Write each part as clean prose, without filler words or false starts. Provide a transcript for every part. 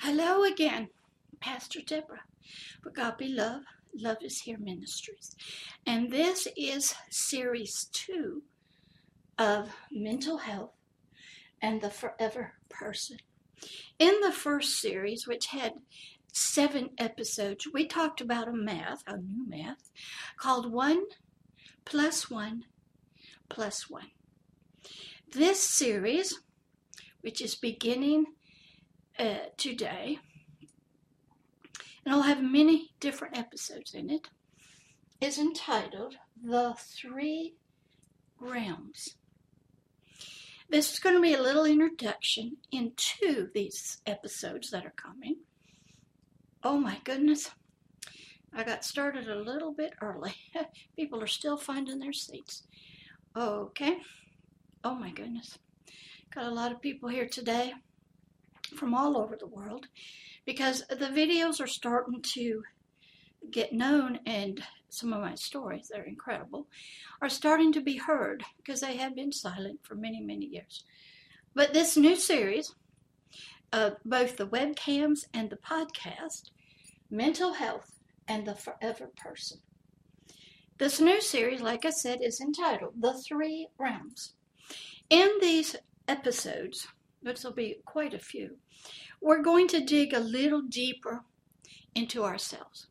Hello again, Pastor Deborah for God Be Love, Love is Here Ministries. And this is Series 2 of Mental Health and the Forever Person. In the first series, which had 7 episodes, we talked about a new math, called 1 + 1 + 1. This series, which is beginning today, and I'll have many different episodes in it, is entitled The Three Realms. This is going to be a little introduction into these episodes that are coming. Oh my goodness, I got started a little bit early. People are still finding their seats. Okay. Oh my goodness. Got a lot of people here today from all over the world, because the videos are starting to get known, and some of my stories, they're incredible, are starting to be heard, because they have been silent for many, many years. But this new series, both the webcams and the podcast, Mental Health and the Forever Person. This new series, like I said, is entitled The Three Realms. In these episodes, which will be quite a few, we're going to dig a little deeper into ourselves.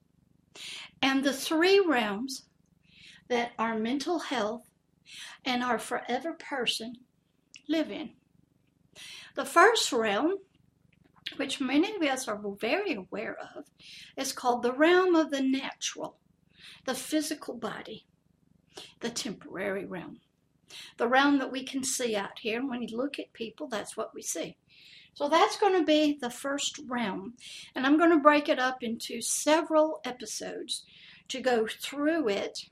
And the three realms that our mental health and our forever person live in. The first realm, which many of us are very aware of, is called the realm of the natural, the physical body, the temporary realm. The realm that we can see out here, and when you look at people, that's what we see. So that's going to be the first realm, and I'm going to break it up into several episodes to go through it,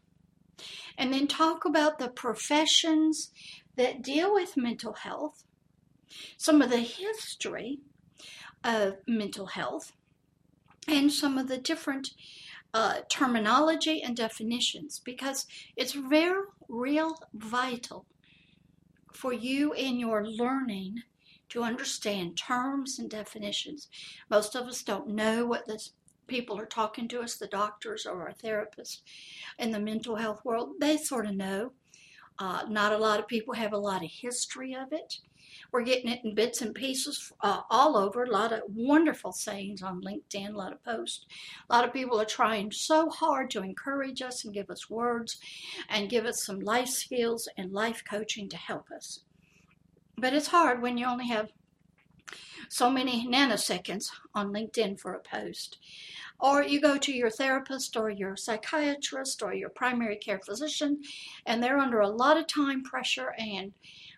and then talk about the professions that deal with mental health, some of the history of mental health, and some of the different terminology and definitions, because it's very real vital for you in your learning to understand terms and definitions. Most of us don't know what these people are talking to us, the doctors or our therapists in the mental health world. They sort of know. Not a lot of people have a lot of history of it. We're getting it in bits and pieces all over. A lot of wonderful sayings on LinkedIn, a lot of posts. A lot of people are trying so hard to encourage us and give us words and give us some life skills and life coaching to help us. But it's hard when you only have so many nanoseconds on LinkedIn for a post. Or you go to your therapist or your psychiatrist or your primary care physician, and they're under a lot of time pressure, and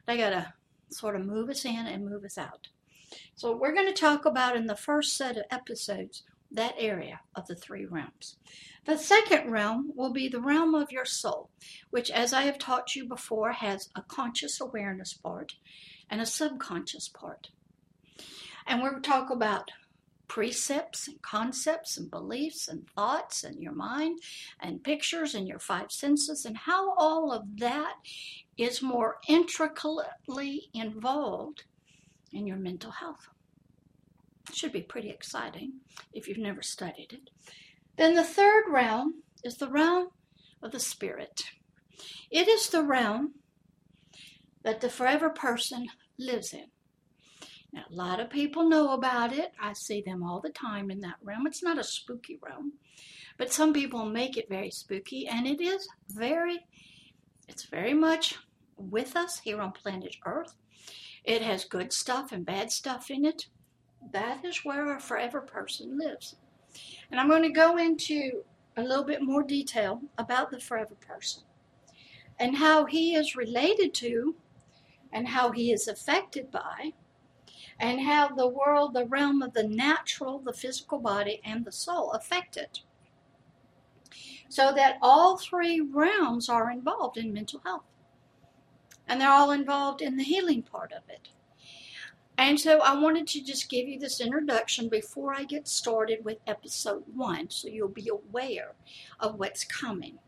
they got to sort of move us in and move us out. So we're going to talk about in the first set of episodes that area of the three realms. The second realm will be the realm of your soul, which, as I have taught you before, has a conscious awareness part and a subconscious part. And we'll talk about precepts and concepts and beliefs and thoughts and your mind and pictures and your 5 senses and how all of that is more intricately involved in your mental health. It should be pretty exciting if you've never studied it. Then the third realm is the realm of the spirit. It is the realm that the forever person lives in. Now, a lot of people know about it. I see them all the time in that realm. It's not a spooky realm, but some people make it very spooky, and it is very much with us here on planet Earth. It has good stuff and bad stuff in it. That is where our forever person lives. And I'm going to go into a little bit more detail about the forever person and how he is related to and how he is affected by and how the world, the realm of the natural, the physical body, and the soul affect it. So that all three realms are involved in mental health. And they're all involved in the healing part of it. And so I wanted to just give you this introduction before I get started with episode 1, so you'll be aware of what's coming.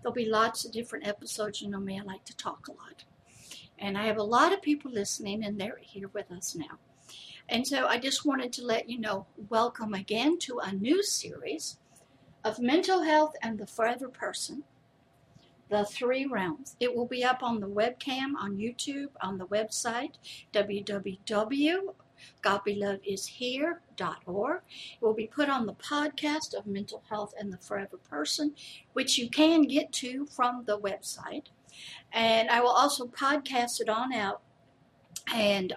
There'll be lots of different episodes. You know me, I like to talk a lot. And I have a lot of people listening, and they're here with us now. And so I just wanted to let you know, welcome again to a new series of Mental Health and the Forever Person, The Three Realms. It will be up on the webcam, on YouTube, on the website, www.godbeloveishere.org. It will be put on the podcast of Mental Health and the Forever Person, which you can get to from the website. And I will also podcast it on out, and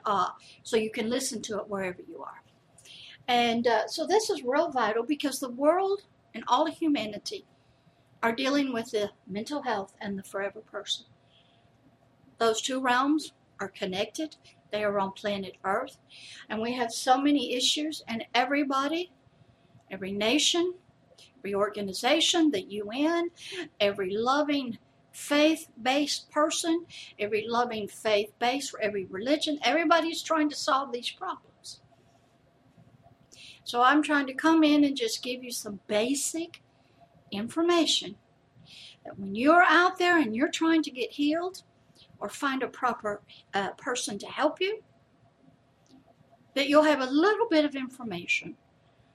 so you can listen to it wherever you are. And so this is real vital because the world and all of humanity are dealing with the mental health and the forever person. Those two realms are connected. They are on planet Earth, and we have so many issues, and everybody, every nation, every organization, the UN, every loving faith-based person, every loving faith-based, every religion, everybody's trying to solve these problems. So I'm trying to come in and just give you some basic information that when you're out there and you're trying to get healed, or find a proper person to help you, that you'll have a little bit of information,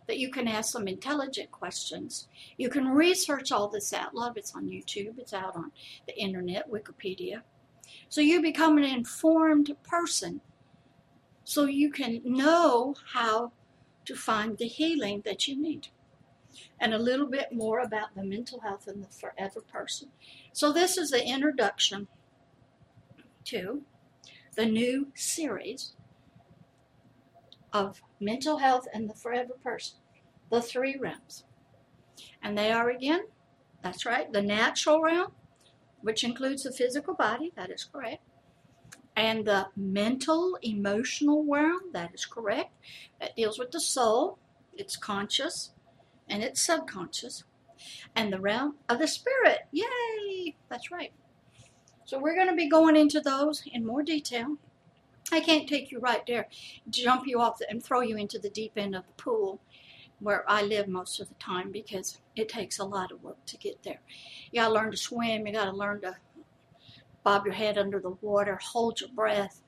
that you can ask some intelligent questions. You can research all this out. A lot of it's on YouTube. It's out on the internet, Wikipedia. So you become an informed person so you can know how to find the healing that you need. And a little bit more about the mental health and the forever person. So this is the introduction to the new series of Mental Health and the Forever Person, the three realms. And they are, again, that's right, the natural realm, which includes the physical body, that is correct, and the mental, emotional realm, that is correct, that deals with the soul, its conscious and its subconscious, and the realm of the spirit. Yay! That's right. So we're going to be going into those in more detail. I can't take you right there, jump you off and throw you into the deep end of the pool where I live most of the time, because it takes a lot of work to get there. You got to learn to swim. You got to learn to bob your head under the water, hold your breath,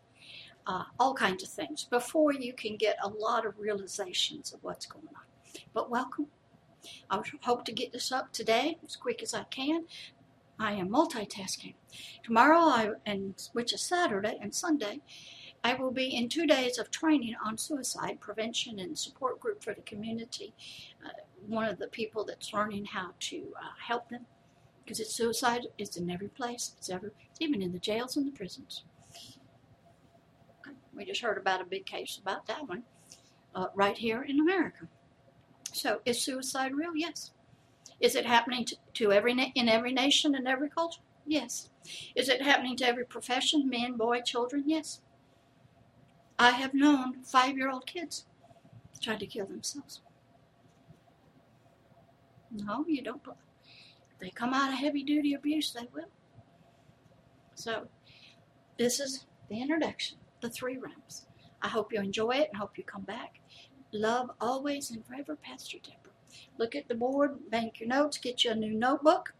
all kinds of things before you can get a lot of realizations of what's going on. But welcome. I hope to get this up today as quick as I can. I am multitasking. Tomorrow, which is Saturday and Sunday, I will be in 2 days of training on suicide prevention and support group for the community. One of the people that's learning how to help them, because it's suicide. It's in every place. It's even in the jails and the prisons. Okay. We just heard about a big case about that one right here in America. So is suicide real? Yes. Is it happening to every nation and every culture? Yes. Is it happening to every profession, men, boy, children? Yes. I have known 5-year-old kids trying to kill themselves. No, you don't. If they come out of heavy-duty abuse, they will. So this is the introduction, the three realms. I hope you enjoy it and hope you come back. Love always and forever, Pastor Deborah. Look at the board, bank your notes, get you a new notebook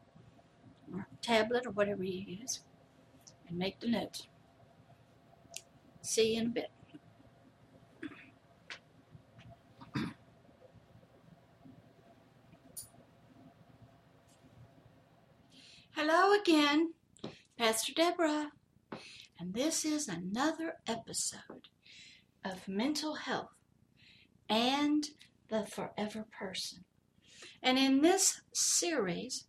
or tablet or whatever you use, and make the notes. See you in a bit. Hello again, Pastor Deborah, and this is another episode of Mental Health and the Forever Person. And in this series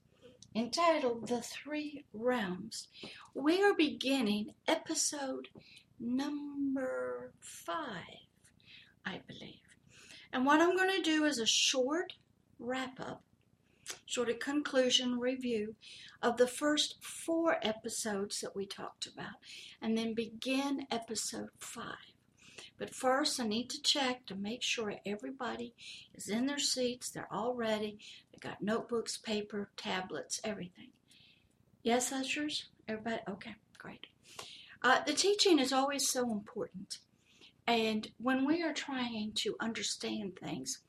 entitled The Three Realms, we are beginning episode number 5, I believe. And what I'm going to do is a short wrap-up, sort of conclusion review of the first 4 episodes that we talked about, and then begin episode 5. But first, I need to check to make sure everybody is in their seats, they're all ready, they got notebooks, paper, tablets, everything. Yes, ushers? Everybody? Okay, great. The teaching is always so important. And when we are trying to understand things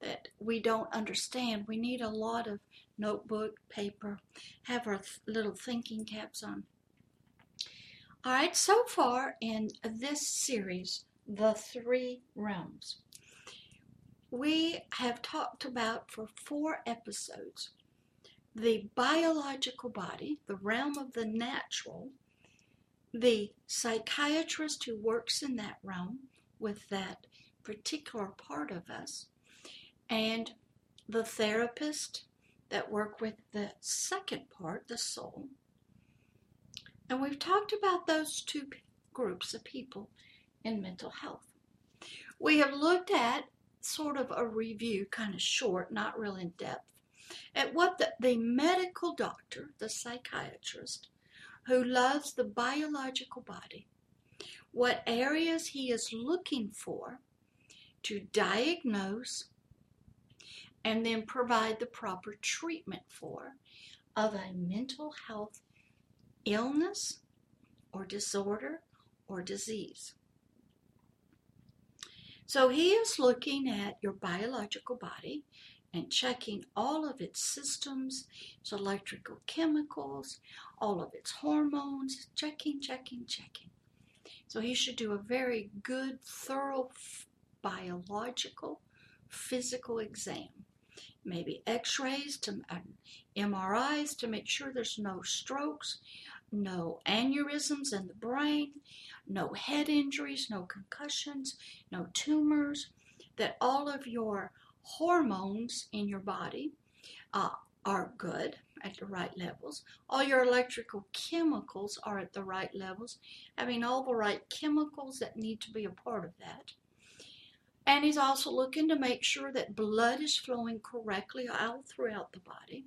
that we don't understand, we need a lot of notebook, paper, have our little thinking caps on. All right, so far in this series, The Three Realms. We have talked about for 4 episodes the biological body, the realm of the natural, the psychiatrist who works in that realm with that particular part of us, and the therapist that work with the second part, the soul. And we've talked about those 2 groups of people in mental health. We have looked at sort of a review, kind of short, not real in depth, at what the medical doctor, the psychiatrist, who loves the biological body, what areas he is looking for to diagnose and then provide the proper treatment for of a mental health illness or disorder or disease. So he is looking at your biological body and checking all of its systems, its electrical chemicals, all of its hormones, checking. So he should do a very good, thorough biological, physical exam. Maybe x-rays, to MRIs to make sure there's no strokes, no aneurysms in the brain, no head injuries, no concussions, no tumors, that all of your hormones in your body are good at the right levels, all your electrical chemicals are at the right levels, all the right chemicals that need to be a part of that. And he's also looking to make sure that blood is flowing correctly all throughout the body,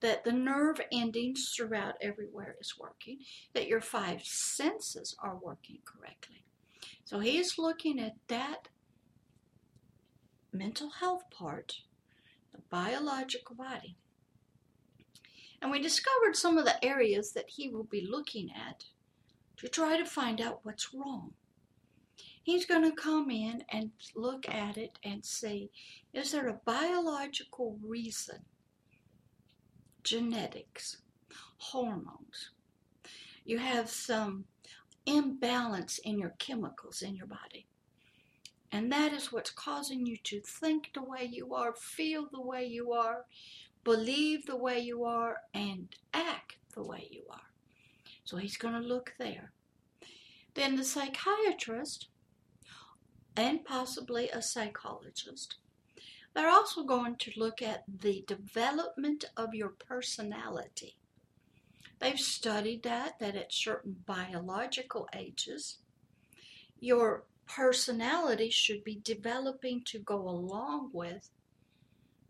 that the nerve endings throughout everywhere is working, that your 5 senses are working correctly. So he is looking at that mental health part, the biological body. And we discovered some of the areas that he will be looking at to try to find out what's wrong. He's going to come in and look at it and say, is there a biological reason? Genetics, hormones. You have some imbalance in your chemicals in your body. And that is what's causing you to think the way you are, feel the way you are, believe the way you are, and act the way you are. So he's going to look there. Then the psychiatrist and possibly a psychologist, they're also going to look at the development of your personality. They've studied that at certain biological ages, your personality should be developing to go along with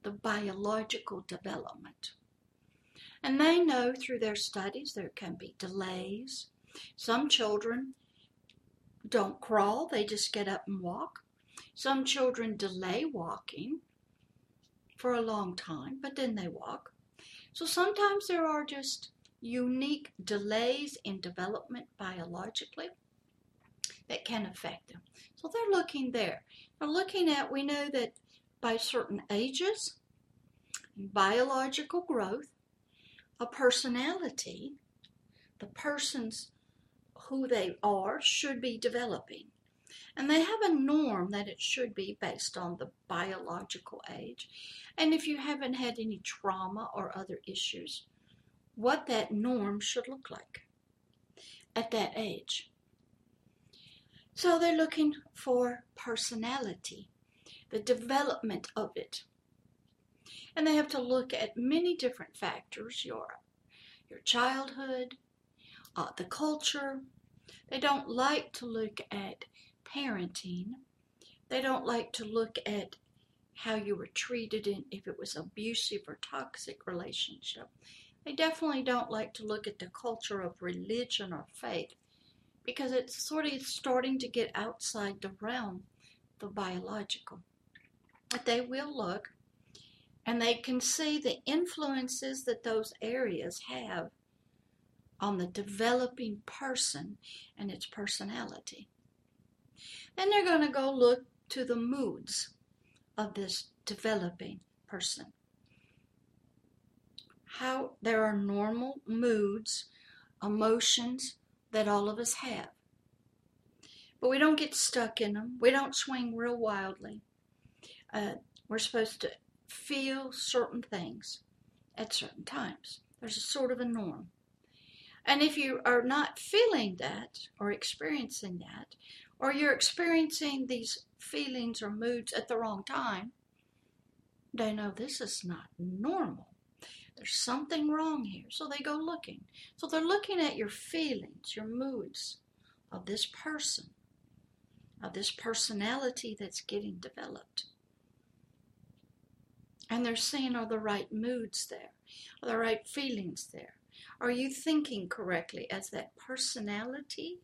the biological development. And they know through their studies there can be delays. Some children don't crawl, they just get up and walk. Some children delay walking for a long time, but then they walk. So sometimes there are just unique delays in development biologically that can affect them. So they're looking there. They're looking at, we know that by certain ages, biological growth, a personality, the person's who they are should be developing. And they have a norm that it should be based on the biological age. And if you haven't had any trauma or other issues, what that norm should look like at that age. So they're looking for personality, the development of it. And they have to look at many different factors, your childhood, the culture. They don't like to look at parenting. They don't like to look at how you were treated and if it was abusive or toxic relationship. They definitely don't like to look at the culture of religion or faith, because it's sort of starting to get outside the realm, the biological. But they will look, and they can see the influences that those areas have on the developing person and its personality. Then they're going to go look to the moods of this developing person. How there are normal moods, emotions that all of us have. But we don't get stuck in them. We don't swing real wildly. We're supposed to feel certain things at certain times. There's a sort of a norm. And if you are not feeling that or experiencing that, or you're experiencing these feelings or moods at the wrong time, they know this is not normal. There's something wrong here. So they go looking. So they're looking at your feelings, your moods of this person, of this personality that's getting developed. And they're seeing, are the right moods there? Are the right feelings there? Are you thinking correctly as that personality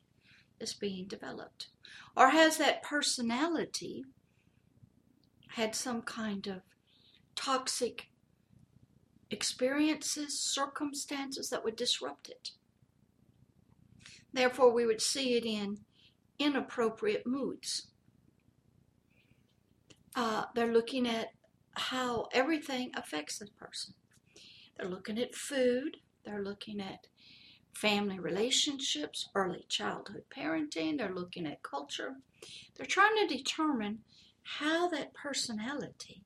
is being developed? Or has that personality had some kind of toxic experiences, circumstances that would disrupt it? Therefore, we would see it in inappropriate moods. They're looking at how everything affects the person. They're looking at food. They're looking at family relationships, early childhood parenting. They're looking at culture. They're trying to determine how that personality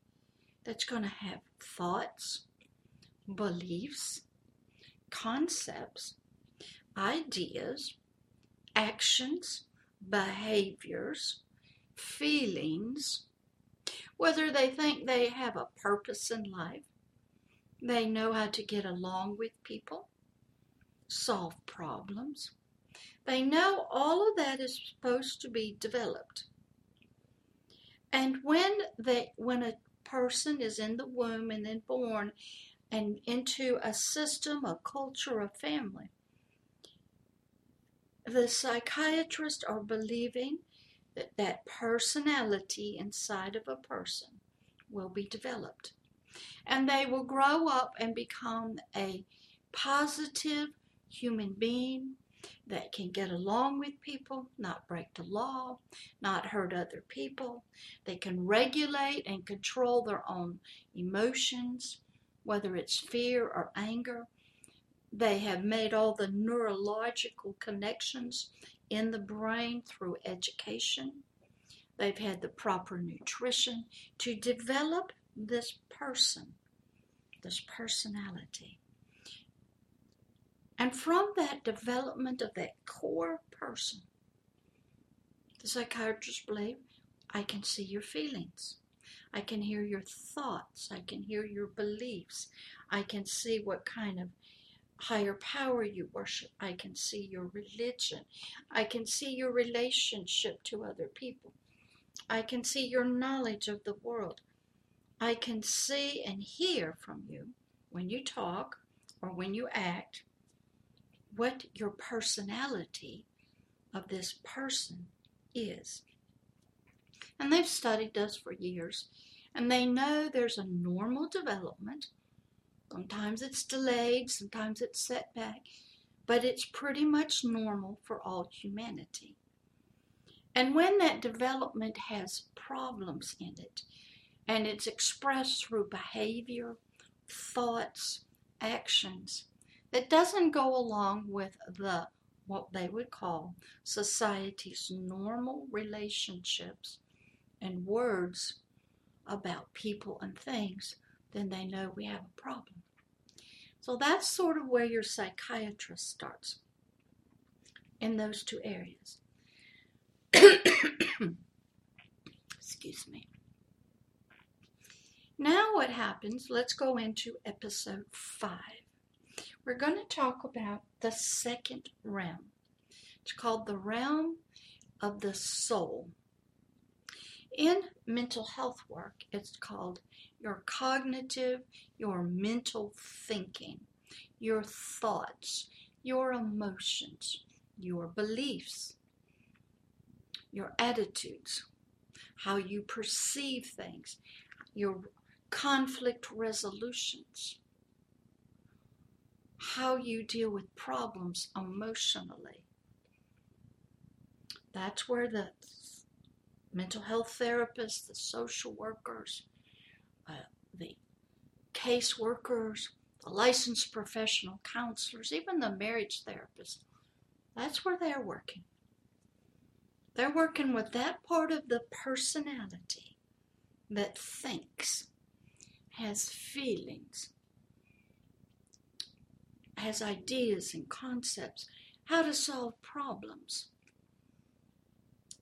that's going to have thoughts, beliefs, concepts, ideas, actions, behaviors, feelings, whether they think they have a purpose in life, they know how to get along with people, solve problems. They know all of that is supposed to be developed. And when a person is in the womb and then born and into a system, a culture, a family, the psychiatrists are believing that that personality inside of a person will be developed. And they will grow up and become a positive human being that can get along with people, not break the law, not hurt other people. They can regulate and control their own emotions, whether it's fear or anger. They have made all the neurological connections in the brain through education. They've had the proper nutrition to develop this person, this personality. And from that development of that core person, the psychiatrists believe, I can see your feelings. I can hear your thoughts. I can hear your beliefs. I can see what kind of higher power you worship. I can see your religion. I can see your relationship to other people. I can see your knowledge of the world. I can see and hear from you when you talk or when you act what your personality of this person is. And they've studied us for years, and they know there's a normal development. Sometimes it's delayed, sometimes it's set back, but it's pretty much normal for all humanity. And when that development has problems in it, and it's expressed through behavior, thoughts, actions that doesn't go along with the what they would call society's normal relationships and words about people and things, then they know we have a problem. So that's sort of where your psychiatrist starts, in those two areas. Excuse me. Now what happens, let's go into episode 5. We're going to talk about the second realm. It's called the realm of the soul. In mental health work, it's called your cognitive, your mental thinking, your thoughts, your emotions, your beliefs, your attitudes, how you perceive things, your conflict resolutions, how you deal with problems emotionally. That's where the mental health therapists, the social workers, the case workers, the licensed professional counselors, even the marriage therapists, that's where they're working. They're working with that part of the personality that thinks, has feelings, has ideas and concepts, how to solve problems,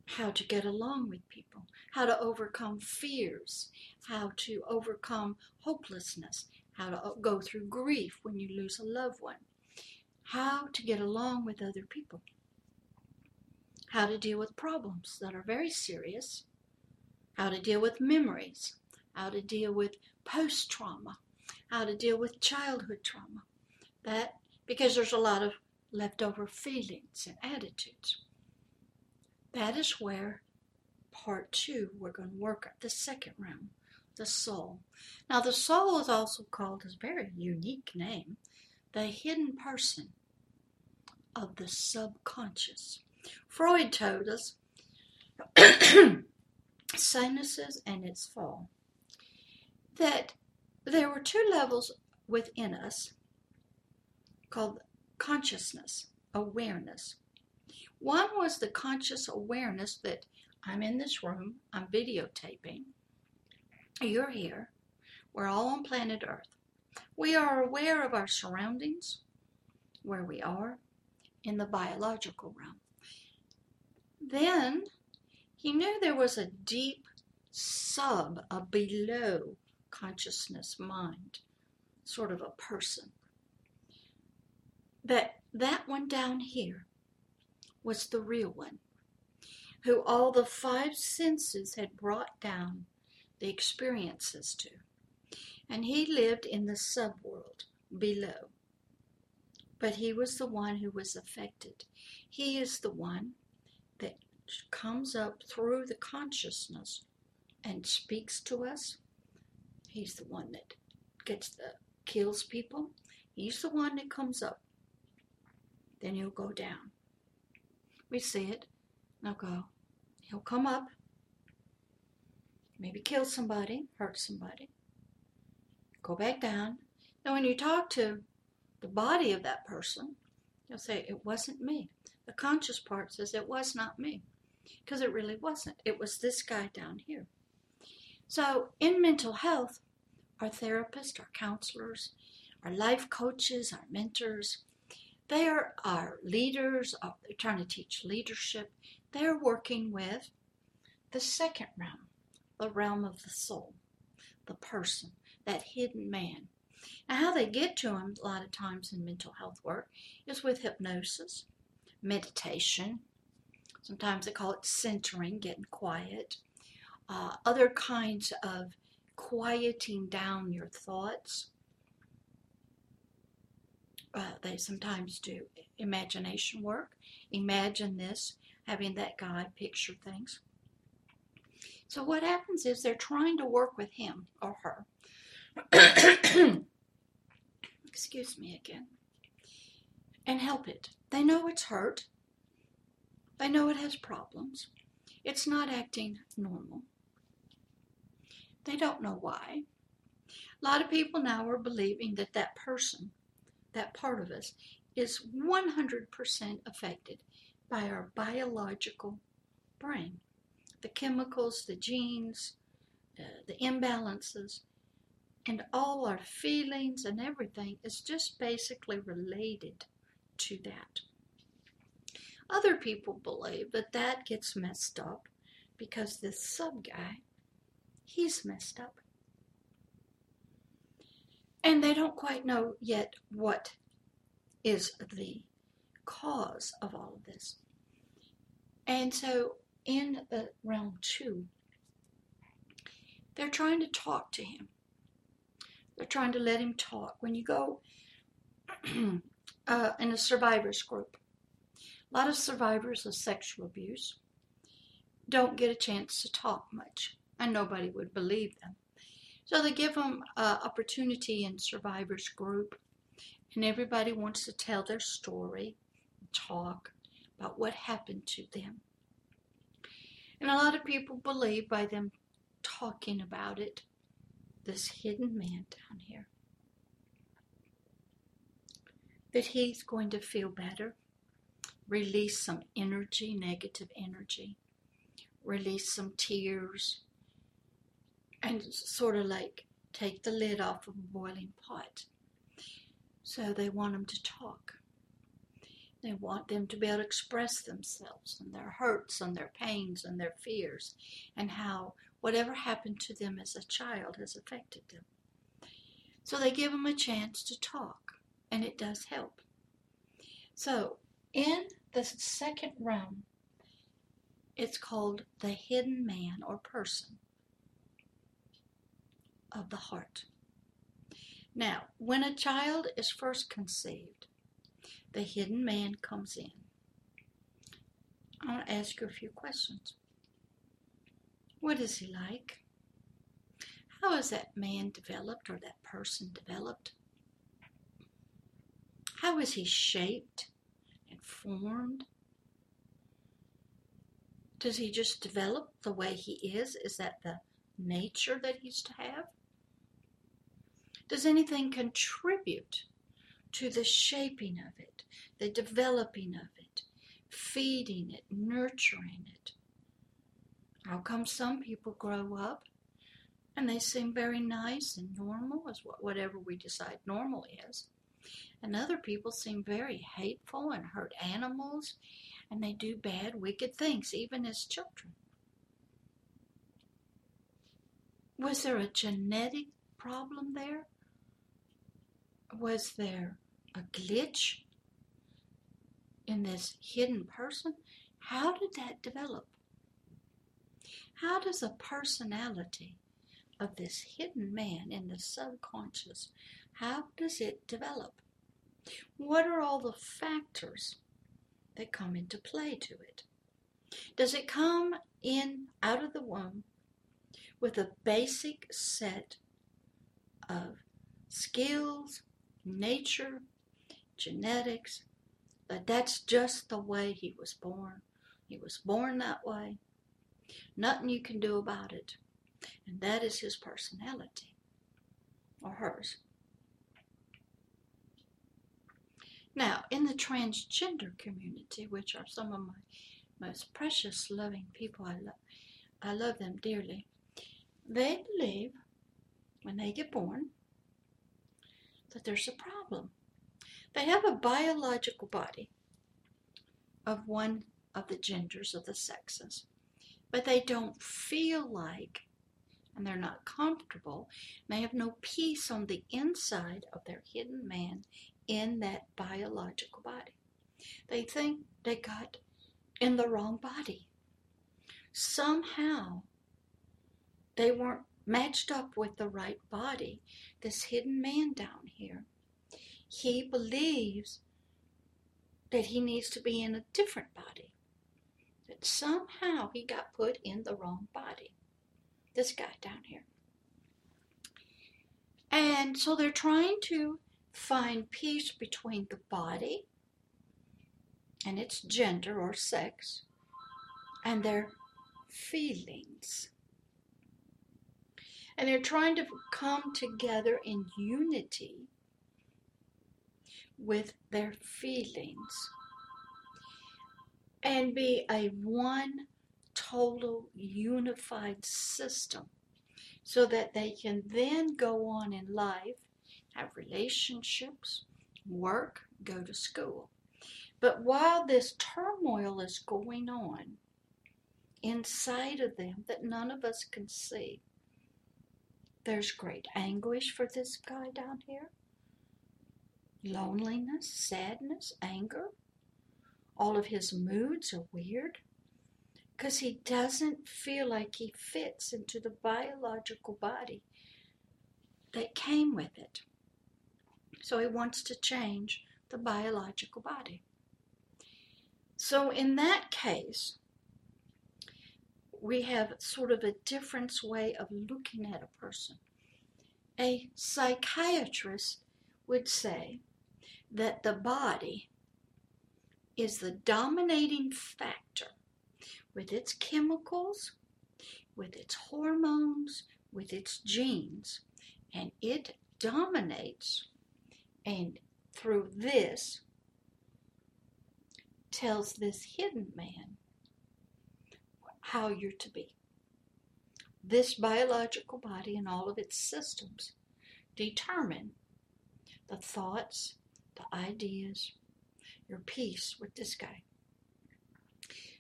how to get along with people, how to overcome fears, how to overcome hopelessness, how to go through grief when you lose a loved one, how to get along with other people, how to deal with problems that are very serious, how to deal with memories, how to deal with post-trauma, how to deal with childhood trauma. That, because there's a lot of leftover feelings and attitudes. That is where part two, we're going to work at the second realm, the soul. Now the soul is also called, a very unique name, the hidden person of the subconscious. Freud told us Sinuses and its fall, that there were two levels within us called consciousness, awareness. One was the conscious awareness that I'm in this room, I'm videotaping, you're here, we're all on planet Earth. We are aware of our surroundings, where we are, in the biological realm. Then he knew there was a deep sub, a below consciousness mind, sort of a person. That one down here was the real one, who all the five senses had brought down the experiences to. And he lived in the subworld, below. But he was the one who was affected. He is the one that comes up through the consciousness and speaks to us. He's the one that kills people. He's the one that comes up. Then he'll go down. We see it. He'll come up, maybe kill somebody, hurt somebody, go back down. Now when you talk to the body of that person, you'll say, it wasn't me. The conscious part says, it was not me, because it really wasn't. It was this guy down here. So in mental health, our therapists, our counselors, our life coaches, our mentors, they are our leaders. They're trying to teach leadership. They're working with the second realm, the realm of the soul, the person, that hidden man. And how they get to him a lot of times in mental health work is with hypnosis, meditation. Sometimes they call it centering, getting quiet. Other kinds of quieting down your thoughts. They sometimes do imagination work. Imagine this, having that guy picture things. So what happens is they're trying to work with him or her. Excuse me again. And help it. They know it's hurt. They know it has problems. It's not acting normal. They don't know why. A lot of people now are believing that that person, that part of us, is 100% affected by our biological brain. The chemicals, the genes, the imbalances, and all our feelings and everything is just basically related to that. Other people believe that that gets messed up because this sub guy, he's messed up. And they don't quite know yet what is the cause of all of this. And so in round two, they're trying to talk to him. They're trying to let him talk. When you go in a survivors group, a lot of survivors of sexual abuse don't get a chance to talk much, and nobody would believe them. So they give them opportunity in survivors group, and everybody wants to tell their story, talk about what happened to them. And a lot of people believe by them talking about it, this hidden man down here, that he's going to feel better, Release some energy, negative energy. Release some tears. And sort of like take the lid off of a boiling pot. So they want them to talk. They want them to be able to express themselves and their hurts and their pains and their fears and how whatever happened to them as a child has affected them. So they give them a chance to talk, and it does help. So in the second realm, it's called the hidden man or person of the heart. Now, when a child is first conceived, the hidden man comes in. I'm going to ask you a few questions. What is he like? How is that man developed or that person developed? How is he shaped and formed? Does he just develop the way he is? Is that the nature that he used to have? Does anything contribute to the shaping of it, the developing of it, feeding it, nurturing it? How come some people grow up and they seem very nice and normal, as whatever we decide normal is, and other people seem very hateful and hurt animals, and they do bad, wicked things, even as children? Was there a genetic problem there? Was there a glitch in this hidden person? How did that develop? How does a personality of this hidden man in the subconscious, how does it develop? What are all the factors that come into play to it? Does it come in out of the womb with a basic set of skills, nature, genetics, but that's just the way he was born. He was born that way. Nothing you can do about it. And that is his personality or hers. Now, in the transgender community, which are some of my most precious, loving people, I love them dearly, they believe when they get born that there's a problem. They have a biological body of one of the genders of the sexes, but they don't feel like, and they're not comfortable, and they have no peace on the inside of their hidden man in that biological body. They think they got in the wrong body. Somehow they weren't matched up with the right body. This hidden man down here, he believes that he needs to be in a different body, that somehow he got put in the wrong body, this guy down here. And so they're trying to find peace between the body and its gender or sex and their feelings. And they're trying to come together in unity with their feelings and be a one total unified system so that they can then go on in life, have relationships, work, go to school. But while this turmoil is going on inside of them that none of us can see, there's great anguish for this guy down here. Loneliness, sadness, anger. All of his moods are weird because he doesn't feel like he fits into the biological body that came with it. So he wants to change the biological body. So in that case, we have sort of a different way of looking at a person. A psychiatrist would say that the body is the dominating factor with its chemicals, with its hormones, with its genes, and it dominates, and through this, tells this hidden man how you're to be. This biological body and all of its systems determine the thoughts, the ideas, your peace with this guy.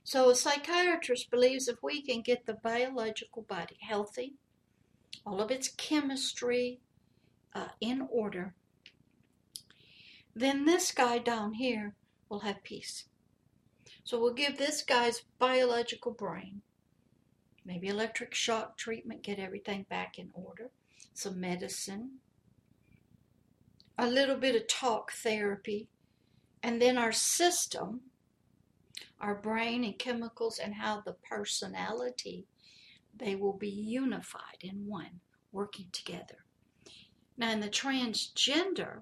So a psychiatrist believes if we can get the biological body healthy, all of its chemistry in order, then this guy down here will have peace. So we'll give this guy's biological brain, maybe electric shock treatment, get everything back in order, some medicine, a little bit of talk therapy, and then our system, our brain and chemicals, and how the personality, they will be unified in one, working together. Now in the transgender,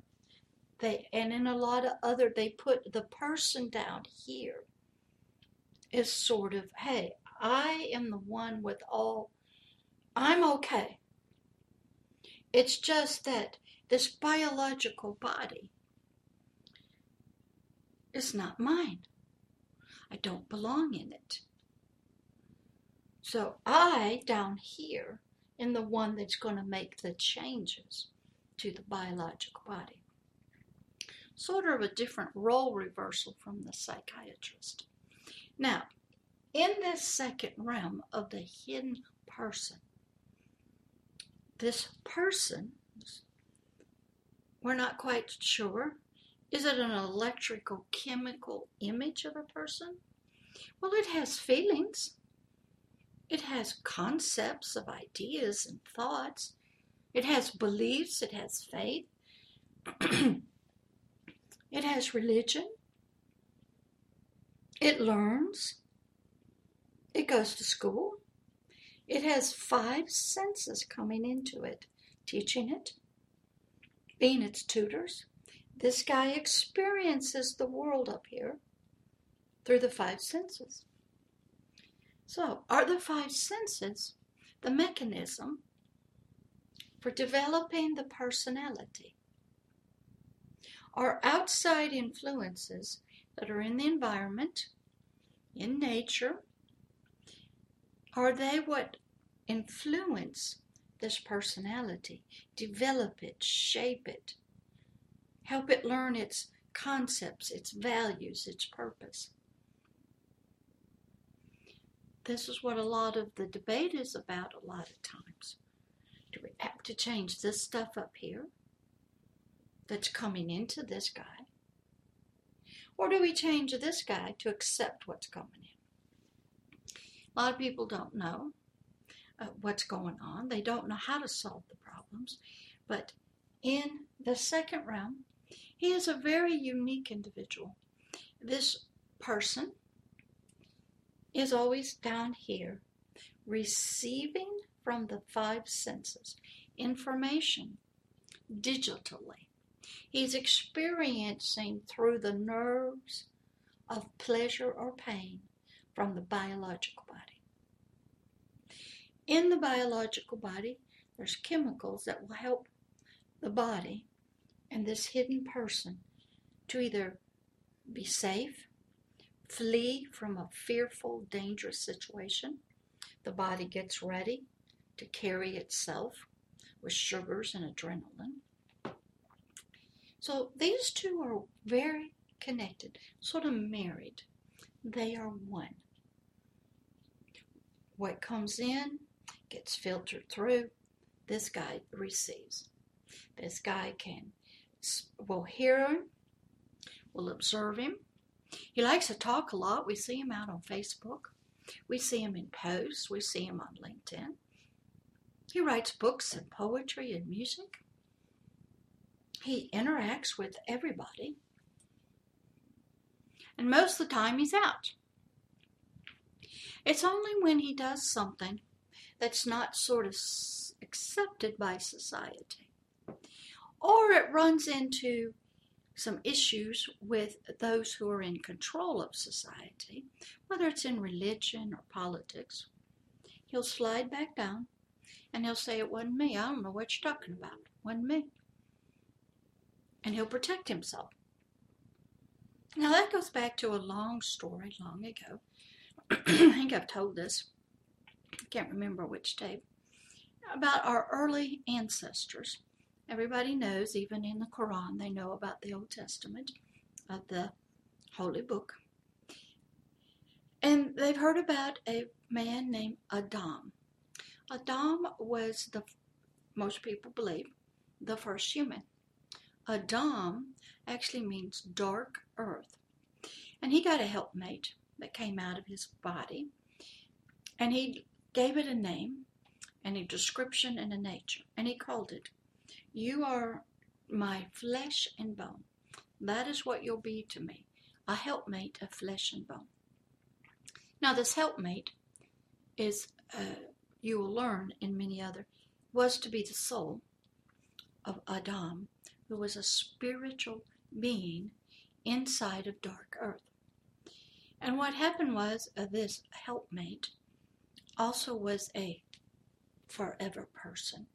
and in a lot of other, they put the person down here is sort of, hey, I am the one with all, I'm okay. It's just that this biological body is not mine. I don't belong in it. So I, down here, am the one that's going to make the changes to the biological body. Sort of a different role reversal from the psychiatrist. Now, in this second realm of the hidden person, this person, we're not quite sure, is it an electrical chemical image of a person? Well, it has feelings. It has concepts of ideas and thoughts. It has beliefs. It has faith. It has religion. It learns. It goes to school. It has 5 senses coming into it, teaching it, being its tutors. This guy experiences the world up here through the 5 senses. So, are the 5 senses the mechanism for developing the personality? Are outside influences that are in the environment, in nature, are they what influence this personality, develop it, shape it, help it learn its concepts, its values, its purpose? This is what a lot of the debate is about a lot of times. Do we have to change this stuff up here that's coming into this guy? Or do we change this guy to accept what's coming in? A lot of people don't know what's going on. They don't know how to solve the problems. But in the second realm, he is a very unique individual. This person is always down here receiving from the 5 senses information digitally. He's experiencing through the nerves of pleasure or pain from the biological body. In the biological body, there's chemicals that will help the body and this hidden person to either be safe, flee from a fearful, dangerous situation. The body gets ready to carry itself with sugars and adrenaline. So these two are very connected, sort of married. They are one. What comes in gets filtered through. This guy receives. This guy will hear him, will observe him. He likes to talk a lot. We see him out on Facebook. We see him in posts. We see him on LinkedIn. He writes books and poetry and music. He interacts with everybody. And most of the time he's out. It's only when he does something that's not sort of accepted by society, or it runs into some issues with those who are in control of society, whether it's in religion or politics, he'll slide back down and he'll say, it wasn't me. I don't know what you're talking about. It wasn't me. And he'll protect himself. Now that goes back to a long story long ago. I think I've told this, I can't remember which day, about our early ancestors. Everybody knows, even in the Quran, they know about the Old Testament, about the Holy Book. And they've heard about a man named Adam. Adam was, most people believe, the first human. Adam actually means dark earth. And he got a helpmate that came out of his body. And he gave it a name and a description and a nature. And he called it, "You are my flesh and bone. That is what you'll be to me, a helpmate of flesh and bone." Now this helpmate is, you will learn in many other, was to be the soul of Adam, who was a spiritual being inside of dark earth. And what happened was this helpmate also was a forever person.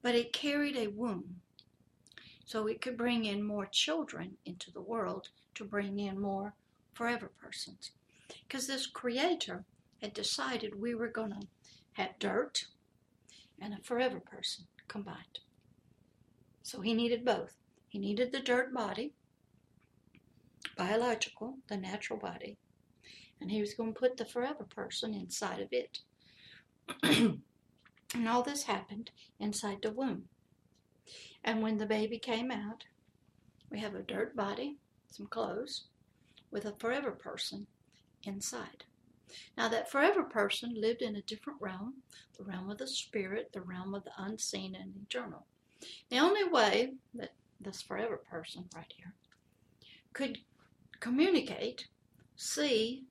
But it carried a womb, so it could bring in more children into the world to bring in more forever persons. Because this creator had decided we were going to have dirt and a forever person combined. So he needed both. He needed the dirt body, biological, the natural body, and he was going to put the forever person inside of it. And all this happened inside the womb. And when the baby came out, we have a dirt body, some clothes, with a forever person inside. Now that forever person lived in a different realm, the realm of the spirit, the realm of the unseen and eternal. The only way that this forever person right here could communicate, see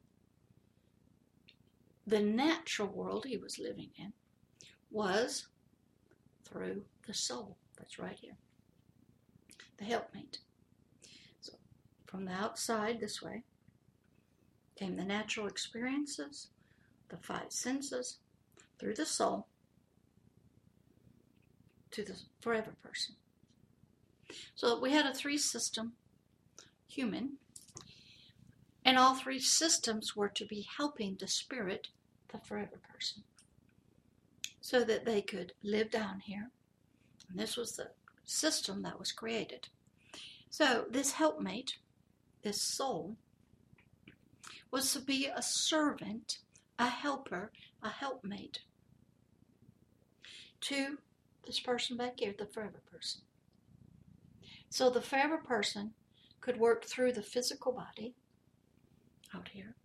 the natural world he was living in, was through the soul that's right here, the helpmate. So from the outside this way came the natural experiences, the five senses, through the soul to the forever person. So we had a three-system human, and all three systems were to be helping the spirit, the forever person, so that they could live down here. And this was the system that was created. So this helpmate, this soul, was to be a servant, a helper, a helpmate to this person back here, the forever person. So the forever person could work through the physical body out here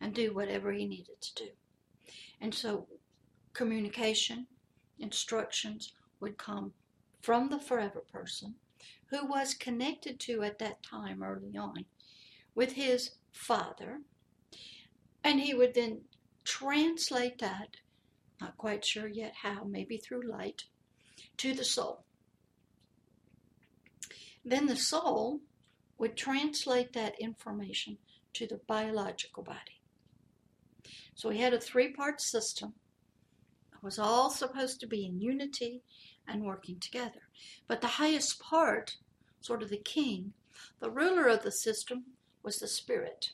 and do whatever he needed to do. And so communication, instructions would come from the forever person, who was connected to at that time early on with his father, and he would then translate that, not quite sure yet how, maybe through light, to the soul. Then the soul would translate that information to the biological body. So we had a three-part system. Was all supposed to be in unity and working together. But the highest part, sort of the king, the ruler of the system, was the spirit.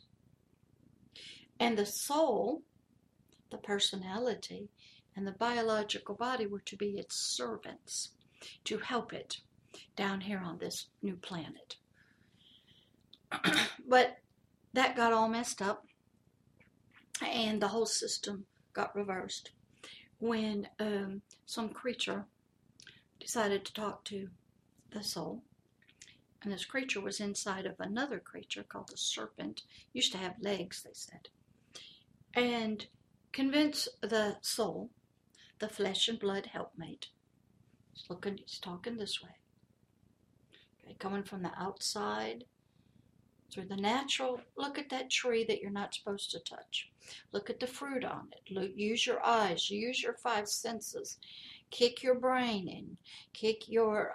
And the soul, the personality, and the biological body were to be its servants, to help it down here on this new planet. But that got all messed up, and the whole system got reversed when some creature decided to talk to the soul. And this creature was inside of another creature called the serpent. Used to have legs, they said. And convinced the soul, the flesh and blood helpmate. He's talking this way. Okay, coming from the outside, through the natural, look at that tree that you're not supposed to touch. Look at the fruit on it. Look, use your eyes. Use your five senses. Kick your brain in. Kick your,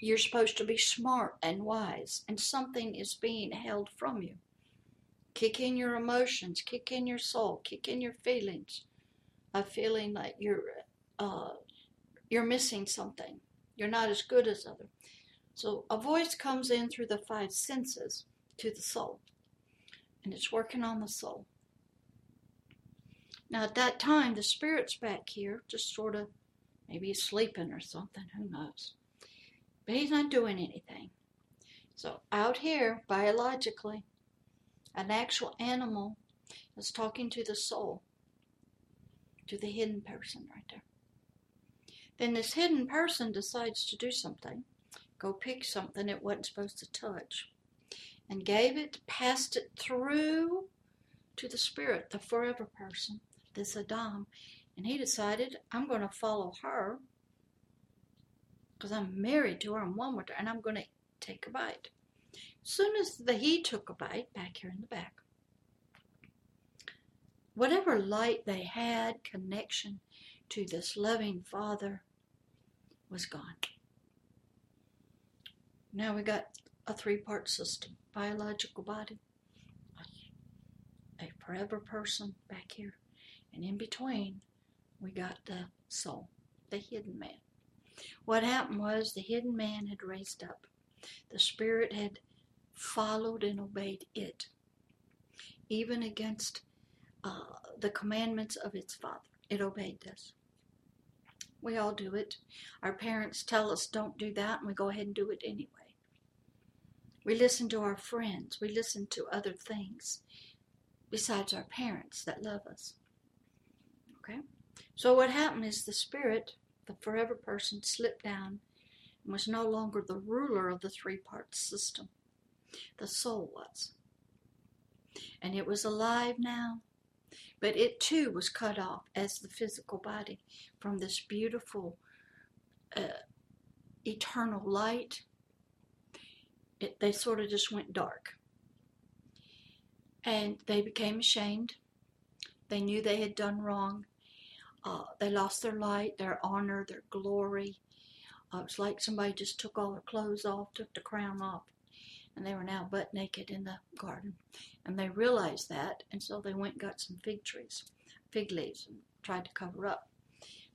you're supposed to be smart and wise, and something is being held from you. Kick in your emotions. Kick in your soul. Kick in your feelings. A feeling like you're missing something. You're not as good as others. So a voice comes in through the five senses to the soul, and it's working on the soul. Now at that time, the spirit's back here, just sort of, maybe he's sleeping or something, who knows. But he's not doing anything. So out here, biologically, an actual animal is talking to the soul, to the hidden person right there. Then this hidden person decides to do something, go pick something it wasn't supposed to touch, and gave it, passed it through to the spirit, the forever person, this Adam, and he decided, I'm going to follow her, because I'm married to her, I'm one with her, and I'm going to take a bite. As soon as he took a bite, back here in the back, whatever light they had, connection to this loving Father, was gone. Now we got a three-part system. Biological body, a forever person back here, and in between we got the soul, the hidden man. What happened was the hidden man had raised up. The spirit had followed and obeyed it, even against the commandments of its father. It obeyed this. We all do it. Our parents tell us don't do that, and we go ahead and do it anyway. We listen to our friends. We listen to other things besides our parents that love us. Okay? So what happened is the spirit, the forever person, slipped down and was no longer the ruler of the three-part system. The soul was. And it was alive now. But it too was cut off as the physical body from this beautiful eternal light. They sort of just went dark. And they became ashamed. They knew they had done wrong. They lost their light, their honor, their glory. It's like somebody just took all their clothes off, took the crown off. And they were now butt naked in the garden. And they realized that, and so they went and got some fig leaves, and tried to cover up.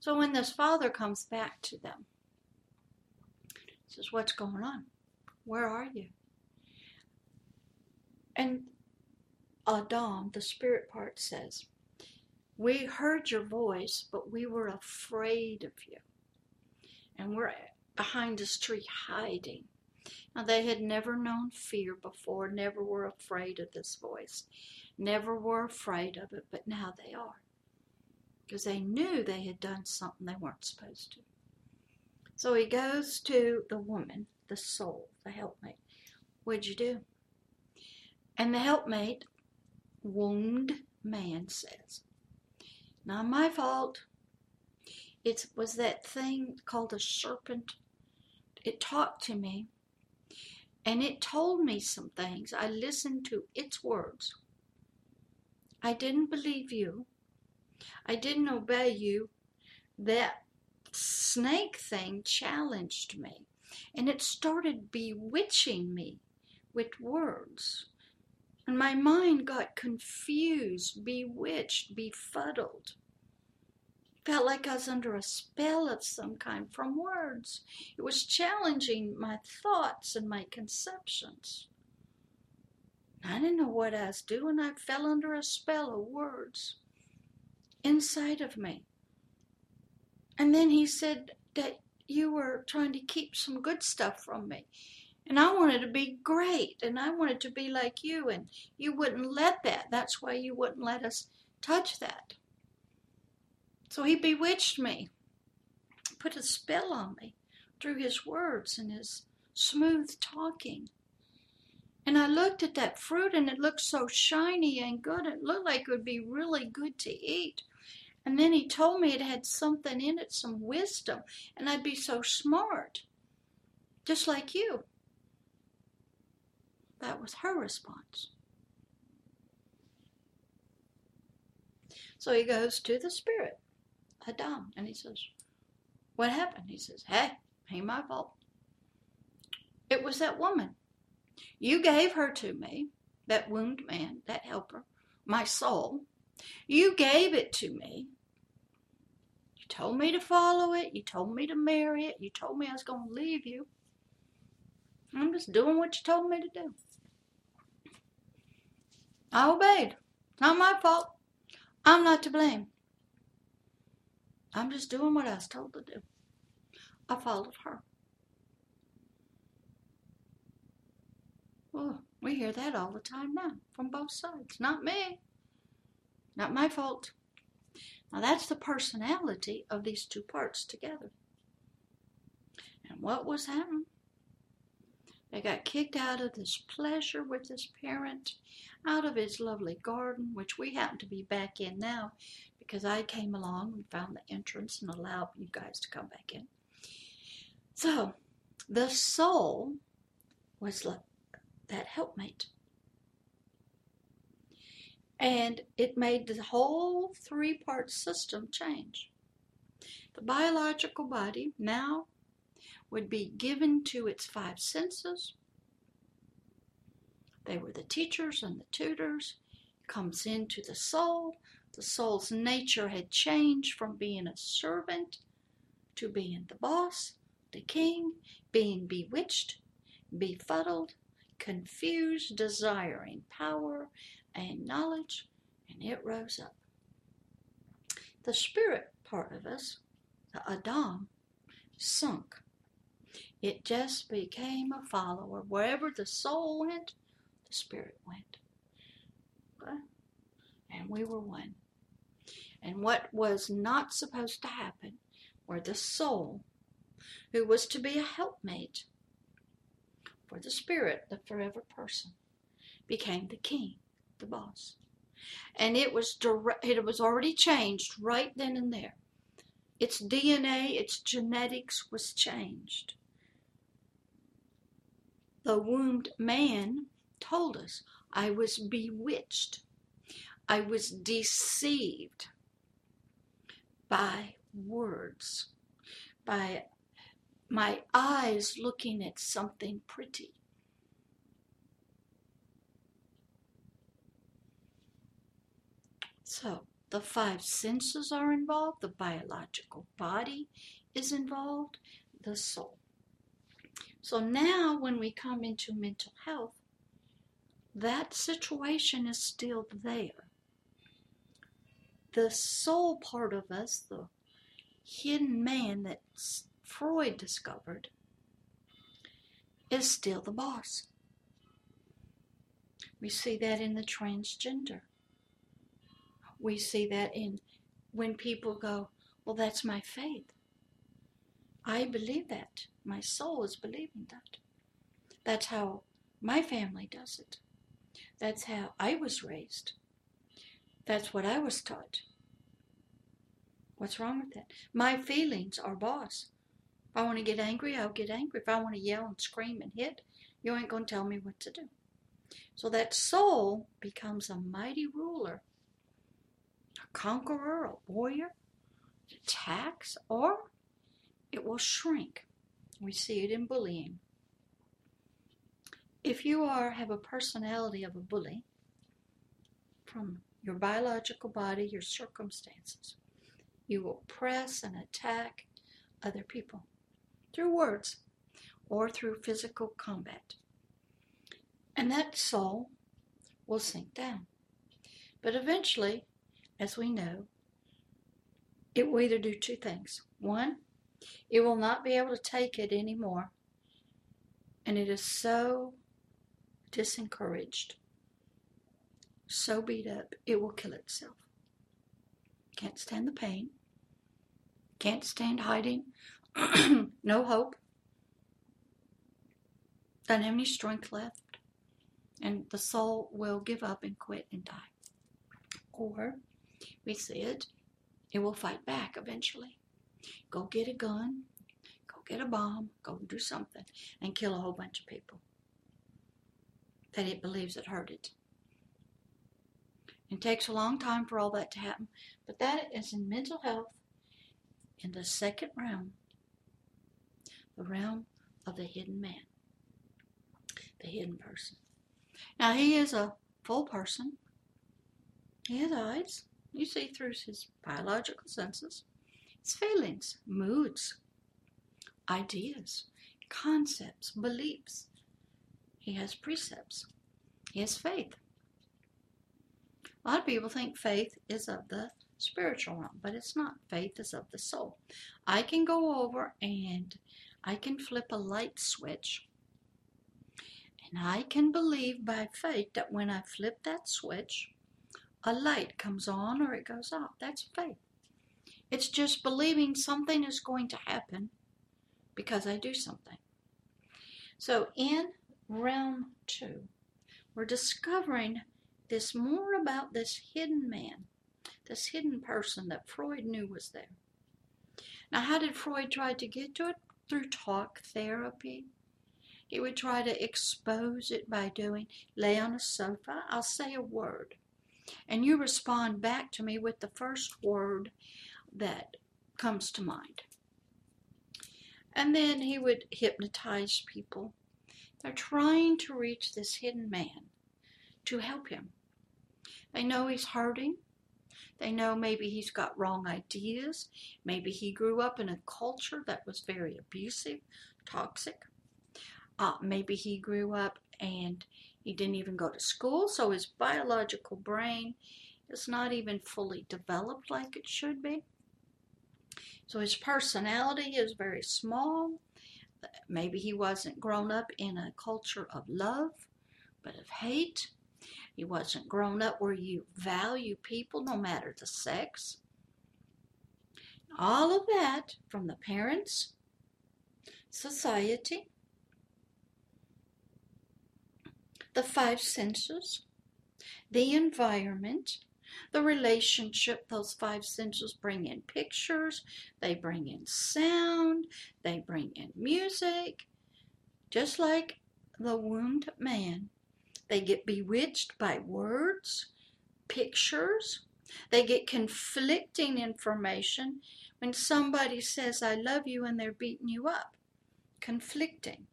So when this father comes back to them, he says, what's going on? Where are you? And Adam, the spirit part, says, we heard your voice, but we were afraid of you. And we're behind this tree hiding. Now, they had never known fear before, never were afraid of this voice, never were afraid of it, but now they are, because they knew they had done something they weren't supposed to. So he goes to the woman, the soul, the helpmate. What'd you do? And the helpmate, wound man, says, not my fault. It was that thing called a serpent. It talked to me. And it told me some things. I listened to its words. I didn't believe you. I didn't obey you. That snake thing challenged me. And it started bewitching me with words. And my mind got confused, bewitched, befuddled. Felt like I was under a spell of some kind from words. It was challenging my thoughts and my conceptions. I didn't know what I was doing. I fell under a spell of words inside of me. And then he said that you were trying to keep some good stuff from me. And I wanted to be great. And I wanted to be like you. And you wouldn't let that. That's why you wouldn't let us touch that. So he bewitched me, put a spell on me through his words and his smooth talking. And I looked at that fruit, and it looked so shiny and good. It looked like it would be really good to eat. And then he told me it had something in it, some wisdom, and I'd be so smart, just like you. That was her response. So he goes to the spirit, Adam, and he says, what happened? He says, hey, ain't my fault. It was that woman. You gave her to me, that wound man, that helper, my soul. You gave it to me. You told me to follow it. You told me to marry it. You told me I was going to leave you. I'm just doing what you told me to do. I obeyed. It's not my fault. I'm not to blame. I'm just doing what I was told to do. I followed her. Oh, we hear that all the time now from both sides. Not me. Not my fault. Now that's the personality of these two parts together. And what was happening? They got kicked out of this pleasure with this parent, out of his lovely garden, which we happen to be back in now because I came along and found the entrance and allowed you guys to come back in. So the soul was like that helpmate. And it made the whole three-part system change. The biological body now would be given to its five senses. They were the teachers and the tutors. Comes into the soul. The soul's nature had changed from being a servant to being the boss, the king, being bewitched, befuddled, confused, desiring power and knowledge, and it rose up. The spirit part of us, the Adam, sunk. It just became a follower. Wherever the soul went, the spirit went. Okay? And we were one. And what was not supposed to happen were the soul, who was to be a helpmate for the spirit, the forever person, became the king, the boss. And it was already changed right then and there. Its DNA, its genetics was changed. The wombed man told us, I was bewitched. I was deceived by words, by my eyes looking at something pretty. So the five senses are involved, the biological body is involved, the soul. So now when we come into mental health, that situation is still there. The soul part of us, the hidden man that Freud discovered, is still the boss. We see that in the transgender. We see that in when people go, well, that's my faith. I believe that. My soul is believing that. That's how my family does it. That's how I was raised. That's what I was taught. What's wrong with that? My feelings are boss. If I want to get angry, I'll get angry. If I want to yell and scream and hit, you ain't going to tell me what to do. So that soul becomes a mighty ruler, a conqueror, a warrior, attacks, or it will shrink. We see it in bullying. If you have a personality of a bully, from your biological body, your circumstances, you will press and attack other people through words or through physical combat. And that soul will sink down. But eventually, as we know, it will either do two things. One, it will not be able to take it anymore, and it is so disencouraged, so beat up, it will kill itself. Can't stand the pain, can't stand hiding, no hope, doesn't have any strength left, and the soul will give up and quit and die. Or, we see it, it will fight back eventually. Go get a gun, go get a bomb, go do something, and kill a whole bunch of people that it believes it hurt it. It takes a long time for all that to happen, but that is in mental health, in the second realm, the realm of the hidden man, the hidden person. Now he is a full person. He has eyes. You see through his biological senses. It's feelings, moods, ideas, concepts, beliefs, He has precepts. He has faith. A lot of people think faith is of the spiritual realm, but it's not. Faith is of the soul. I can go over and I can flip a light switch, and I can believe by faith that when I flip that switch, a light comes on or it goes off. That's faith. It's just believing something is going to happen because I do something. So in realm 2, we're discovering this more about this hidden man, this hidden person that Freud knew was there. Now, how did Freud try to get to it? Through talk therapy. He would try to expose it by doing, lay on a sofa, I'll say a word, and you respond back to me with the first word that comes to mind. And then he would hypnotize people. They're trying to reach this hidden man to help him. They know he's hurting. They know maybe he's got wrong ideas. Maybe he grew up in a culture that was very abusive, toxic. Maybe he grew up and he didn't even go to school, so his biological brain is not even fully developed like it should be. So his personality is very small. Maybe he wasn't grown up in a culture of love, but of hate. He wasn't grown up where you value people no matter the sex. All of that from the parents, society, the five senses, the environment, the relationship. Those five senses bring in pictures, they bring in sound, they bring in music. Just like the wounded man, they get bewitched by words, pictures. They get conflicting information. When somebody says, I love you, and they're beating you up. Conflicting.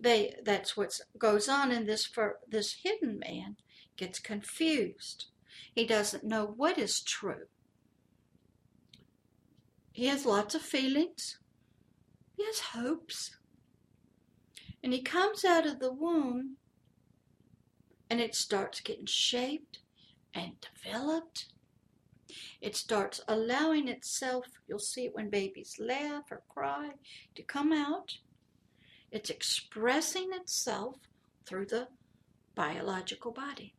That's what goes on in this, for this hidden man gets confused. He doesn't know what is true. He has lots of feelings. He has hopes. And he comes out of the womb, and it starts getting shaped and developed. It starts allowing itself, you'll see it when babies laugh or cry, to come out. It's expressing itself through the biological body.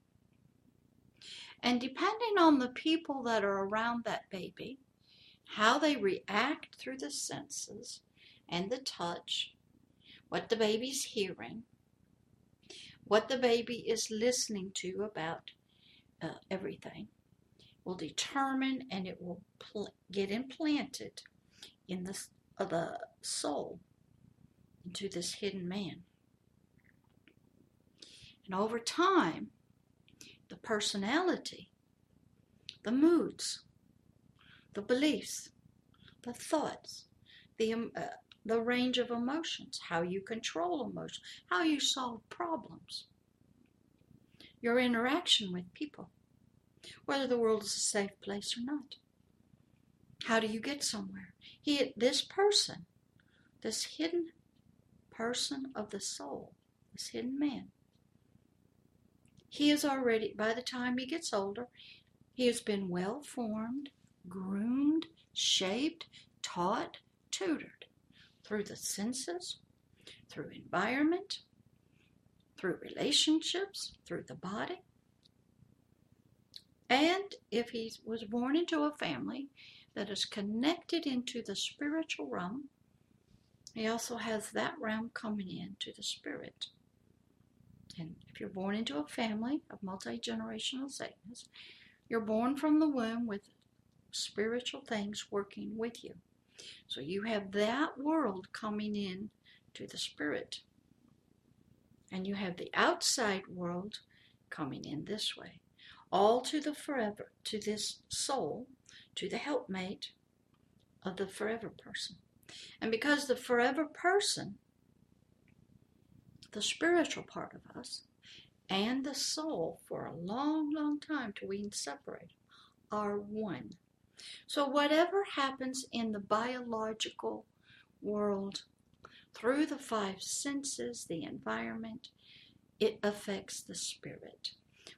And depending on the people that are around that baby, how they react through the senses and the touch, what the baby's hearing, what the baby is listening to about everything will determine, and it will get implanted in the soul into this hidden man. And over time, the personality, the moods, the beliefs, the thoughts, the range of emotions, how you control emotions, how you solve problems, your interaction with people, whether the world is a safe place or not. How do you get somewhere? This hidden person of the soul, this hidden man, he is already, by the time he gets older, he has been well-formed, groomed, shaped, taught, tutored. Through the senses, through environment, through relationships, through the body. And if he was born into a family that is connected into the spiritual realm, he also has that realm coming into the spirit. And if you're born into a family of multi-generational Satanists, you're born from the womb with spiritual things working with you. So you have that world coming in to the spirit. And you have the outside world coming in this way. All to the forever, to this soul, to the helpmate of the forever person. And because the forever person, the spiritual part of us, and the soul for a long, long time till we can separate, are one. So whatever happens in the biological world through the five senses, the environment, it affects the spirit.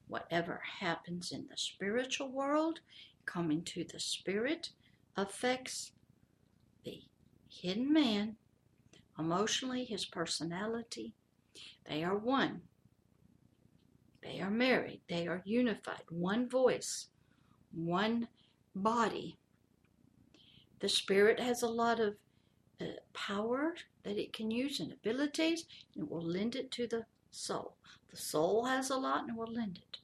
Whatever happens in the spiritual world, coming to the spirit, affects the hidden man, emotionally, his personality. They are one. They are married. They are unified. One voice, one body. The spirit has a lot of power that it can use and abilities, and it will lend it to the soul. The soul has a lot, and it will lend it.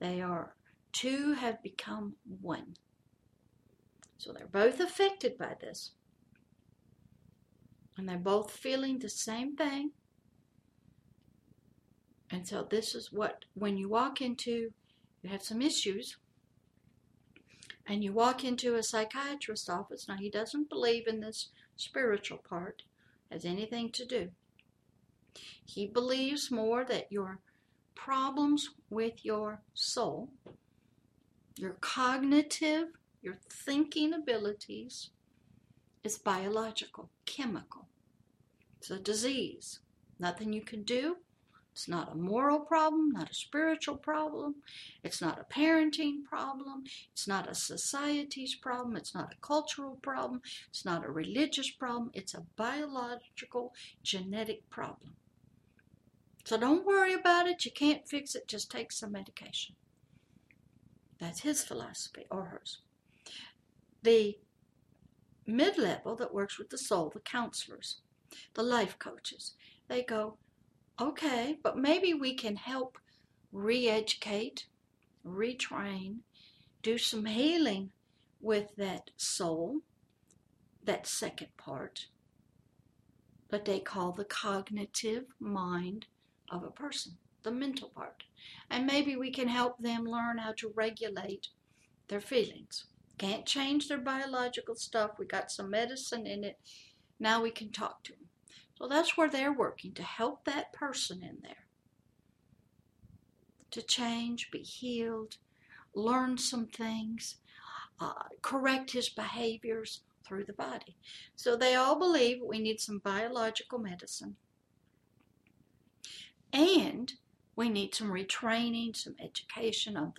They are two, have become one. So they're both affected by this. And they're both feeling the same thing. And so this is what, when you walk into, you have some issues, and you walk into a psychiatrist's office. Now, he doesn't believe in this spiritual part has anything to do. He believes more that your problems with your soul, your cognitive, your thinking abilities, is biological, chemical. It's a disease. Nothing you can do. It's not a moral problem, not a spiritual problem. It's not a parenting problem. It's not a society's problem. It's not a cultural problem. It's not a religious problem. It's a biological, genetic problem. So don't worry about it. You can't fix it. Just take some medication. That's his philosophy, or hers. The mid-level that works with the soul, the counselors, the life coaches, they go, okay, but maybe we can help re-educate, retrain, do some healing with that soul, that second part that they call the cognitive mind of a person, the mental part. And maybe we can help them learn how to regulate their feelings. Can't change their biological stuff. We got some medicine in it. Now we can talk to them. So that's where they're working, to help that person in there to change, be healed, learn some things, correct his behaviors through the body. So they all believe we need some biological medicine, and we need some retraining, some education on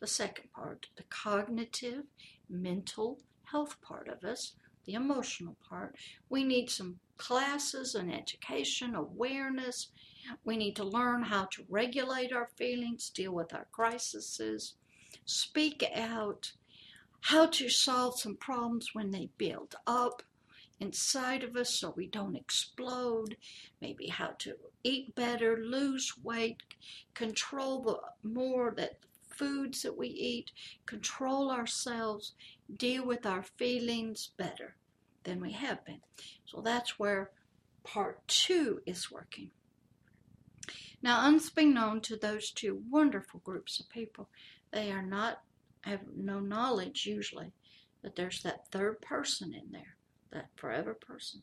the second part, the cognitive, mental health part of us, the emotional part. We need some classes and education, awareness. We need to learn how to regulate our feelings, deal with our crises, speak out, how to solve some problems when they build up inside of us so we don't explode, maybe how to eat better, lose weight, control the more that foods that we eat, control ourselves, deal with our feelings better than we have been. So that's where part two is working. Now, unbeknown to those two wonderful groups of people, they are not, have no knowledge usually that there's that third person in there, that forever person.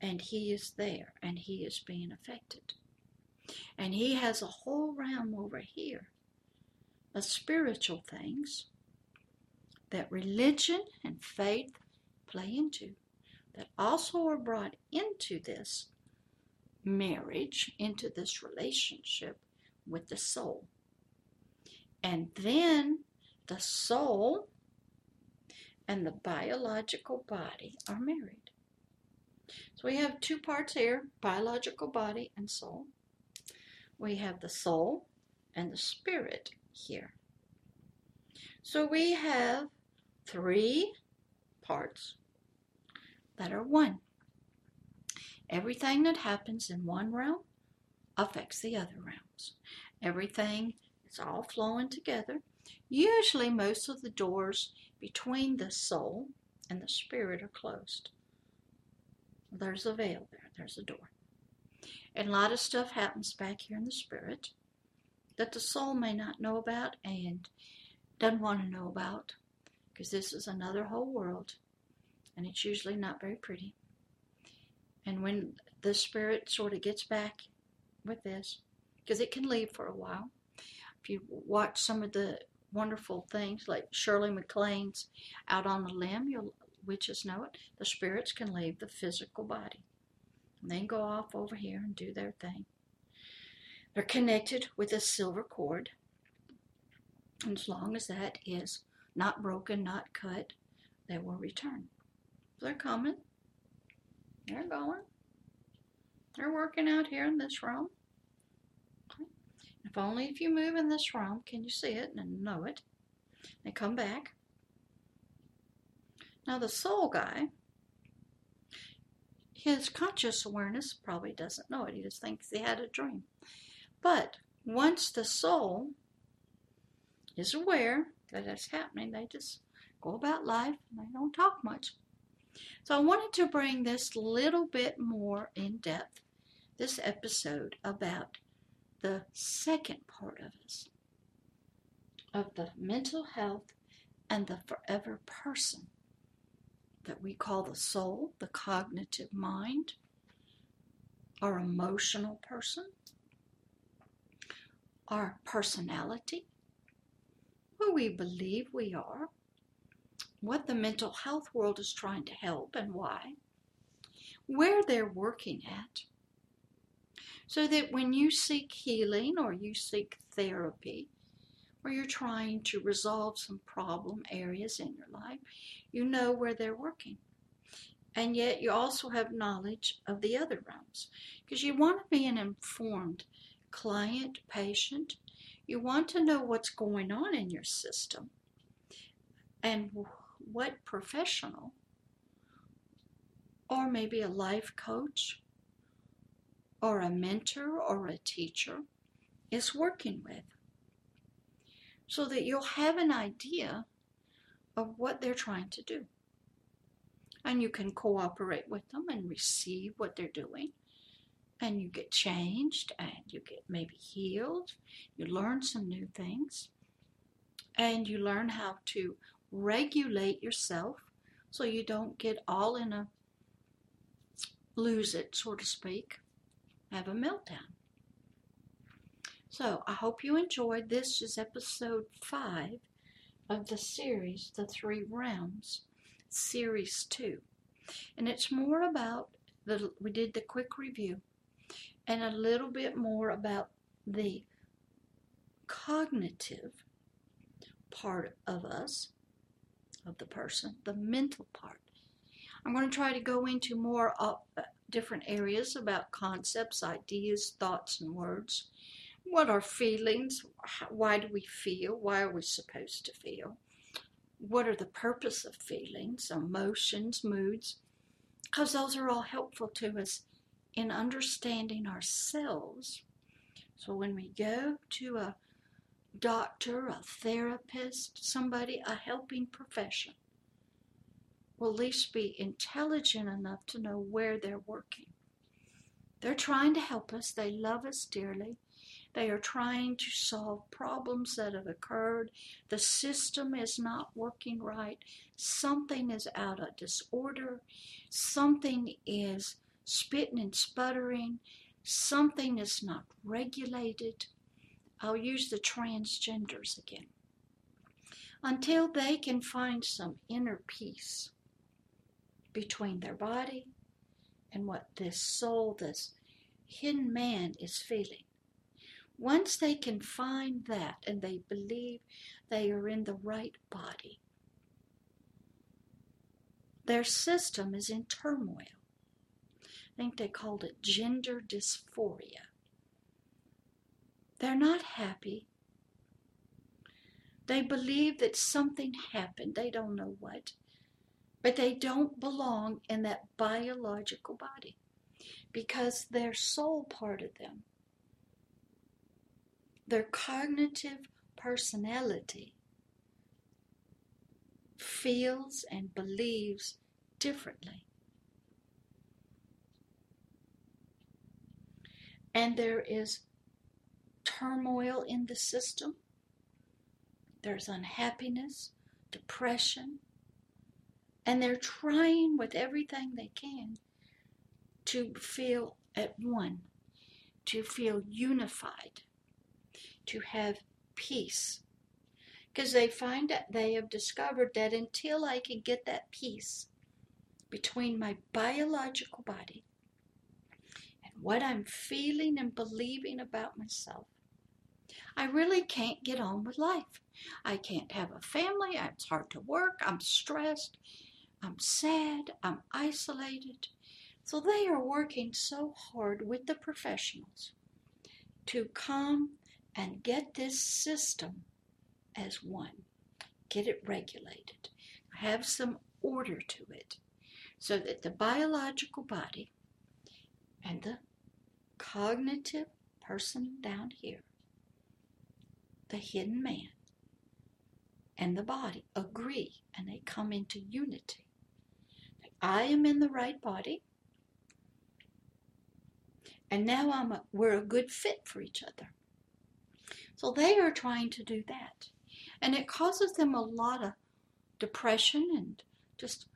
And he is there, and he is being affected. And he has a whole realm over here of spiritual things that religion and faith play into, that also are brought into this marriage, into this relationship with the soul. And then the soul and the biological body are married. So we have two parts here, biological body and soul. We have the soul and the spirit here. So we have three parts that are one. Everything that happens in one realm affects the other realms. Everything is all flowing together. Usually most of the doors between the soul and the spirit are closed. There's a veil there. There's a door. And a lot of stuff happens back here in the spirit that the soul may not know about and doesn't want to know about, because this is another whole world. And it's usually not very pretty. And when the spirit sort of gets back with this, because it can leave for a while. If you watch some of the wonderful things like Shirley MacLaine's Out on the Limb, you'll, witches know it, the spirits can leave the physical body. and then go off over here and do their thing. They're connected with a silver cord. And as long as that is not broken, not cut, they will return. They're coming. They're going. They're working out here in this room. If only if you move in this room can you see it and know it. They come back. Now the soul guy, his conscious awareness probably doesn't know it. He just thinks he had a dream. But once the soul is aware that it's happening, they just go about life and they don't talk much. So I wanted to bring this little bit more in depth, this episode, about the second part of us, of the mental health and the forever person that we call the soul, the cognitive mind, our emotional person, our personality, who we believe we are, what the mental health world is trying to help and why, where they're working at, so that when you seek healing or you seek therapy or you're trying to resolve some problem areas in your life, you know where they're working. And yet you also have knowledge of the other realms because you want to be an informed client, patient. You want to know what's going on in your system and what professional or maybe a life coach or a mentor or a teacher is working with, so that you'll have an idea of what they're trying to do. And you can cooperate with them and receive what they're doing, and you get changed, and you get maybe healed, you learn some new things, and you learn how to regulate yourself so you don't get all in a lose it, so to speak, have a meltdown. So I hope you enjoyed. This is episode 5 of the series, The Three Realms, series 2. And it's more about, we did the quick review, and a little bit more about the cognitive part of us, of the person, the mental part. I'm going to try to go into more different areas about concepts, ideas, thoughts, and words. What are feelings? Why do we feel? Why are we supposed to feel? What are the purpose of feelings, emotions, moods? Because those are all helpful to us in understanding ourselves. So when we go to a doctor, a therapist, somebody, a helping profession, will at least be intelligent enough to know where they're working. They're trying to help us. They love us dearly. They are trying to solve problems that have occurred. The system is not working right. Something is out of disorder. Something is spitting and sputtering. Something is not regulated. I'll use the transgenders again. Until they can find some inner peace between their body and what this soul, this hidden man is feeling. Once they can find that and they believe they are in the right body, their system is in turmoil. I think they called it gender dysphoria. They're not happy. They believe that something happened. They don't know what. But they don't belong in that biological body because their soul part of them, their cognitive personality, feels and believes differently. And there is turmoil in the system. There's unhappiness, depression, and they're trying with everything they can to feel at one, to feel unified, to have peace. Because they find that they have discovered that until I can get that peace between my biological body what I'm feeling and believing about myself. I really can't get on with life. I can't have a family. It's hard to work. I'm stressed. I'm sad. I'm isolated. So they are working so hard with the professionals to come and get this system as one, get it regulated, have some order to it, so that the biological body and the cognitive person down here, the hidden man, and the body agree, and they come into unity. I am in the right body, and now we're a good fit for each other. So they are trying to do that, and it causes them a lot of depression and just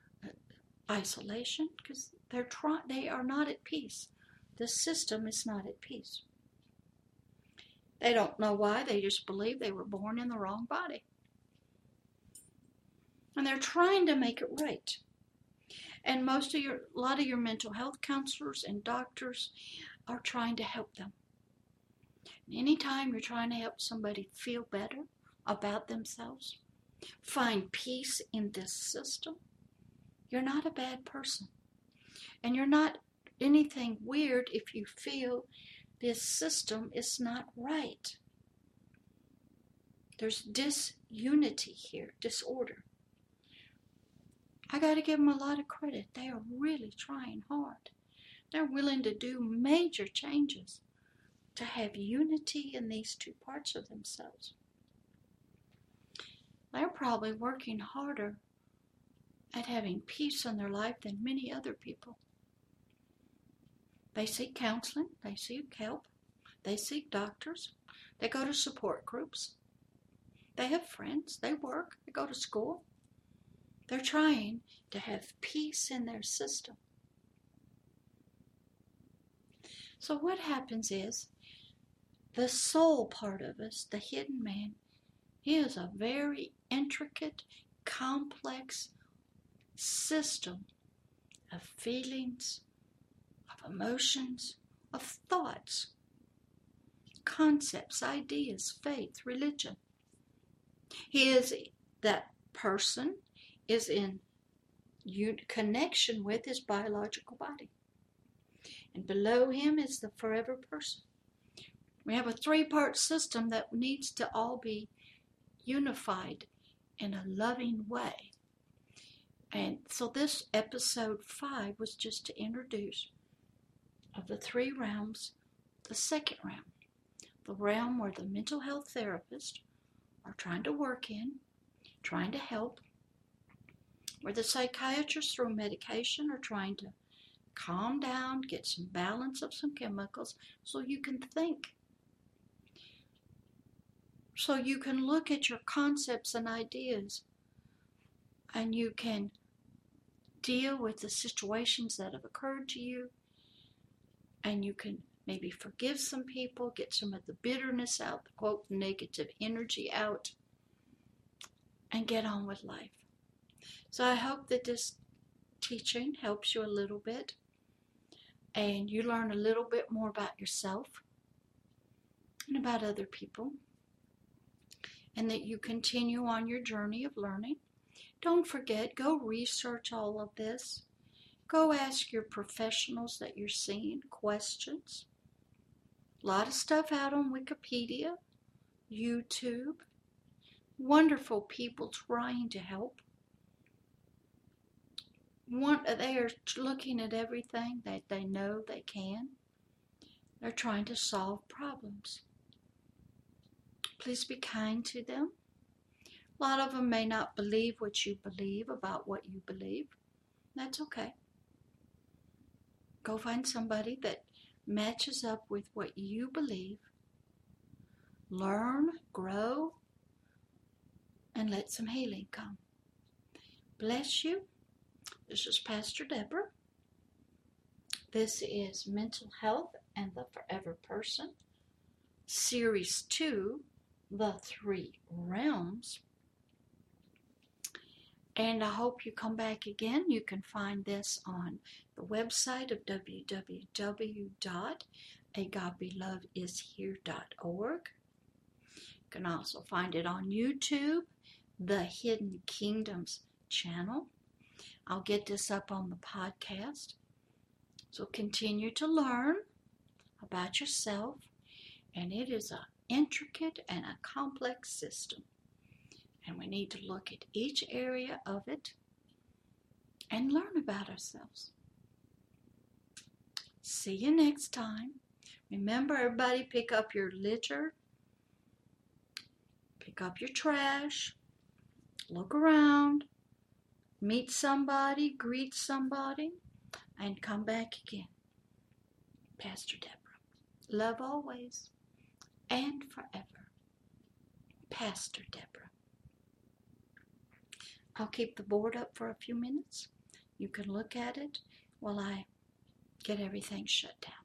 isolation, because they are not at peace. The system is not at peace. They don't know why. They just believe they were born in the wrong body. And they're trying to make it right. And a lot of your mental health counselors and doctors are trying to help them. And anytime you're trying to help somebody feel better about themselves, find peace in this system, you're not a bad person. And you're not anything weird if you feel this system is not right. There's disunity here, disorder. I got to give them a lot of credit. They are really trying hard. They're willing to do major changes to have unity in these two parts of themselves. They're probably working harder at having peace in their life than many other people. They seek counseling, they seek help, they seek doctors, they go to support groups, they have friends, they work, they go to school. They're trying to have peace in their system. So what happens is, the soul part of us, the hidden man, he is a very intricate, complex system of feelings, emotions, of thoughts, concepts, ideas, faith, religion. That person is in connection with his biological body. And below him is the forever person. We have a three-part system that needs to all be unified in a loving way. And so this episode 5 was just to introduce of the three realms, the second realm, the realm where the mental health therapists are trying to work in, trying to help, where the psychiatrists through medication are trying to calm down, get some balance of some chemicals so you can think, so you can look at your concepts and ideas, and you can deal with the situations that have occurred to you, and you can maybe forgive some people, get some of the bitterness out, the quote, negative energy out, and get on with life. So I hope that this teaching helps you a little bit, and you learn a little bit more about yourself and about other people, and that you continue on your journey of learning. Don't forget, go research all of this. Go ask your professionals that you're seeing questions. A lot of stuff out on Wikipedia, YouTube. Wonderful people trying to help. They are looking at everything that they know they can. They're trying to solve problems. Please be kind to them. A lot of them may not believe what you believe about what you believe. That's okay. Go find somebody that matches up with what you believe. Learn, grow, and let some healing come. Bless you. This is Pastor Deborah. This is Mental Health and the Forever Person, Series 2, The Three Realms. And I hope you come back again. You can find this on the website of www.godbeloveishere.org. You can also find it on YouTube, the Hidden Kingdoms channel. I'll get this up on the podcast. So continue to learn about yourself. And it is an intricate and a complex system. And we need to look at each area of it and learn about ourselves. See you next time. Remember, everybody, pick up your litter. Pick up your trash. Look around. Meet somebody. Greet somebody. And come back again. Pastor Deborah. Love always and forever. Pastor Deborah. I'll keep the board up for a few minutes. You can look at it while I get everything shut down.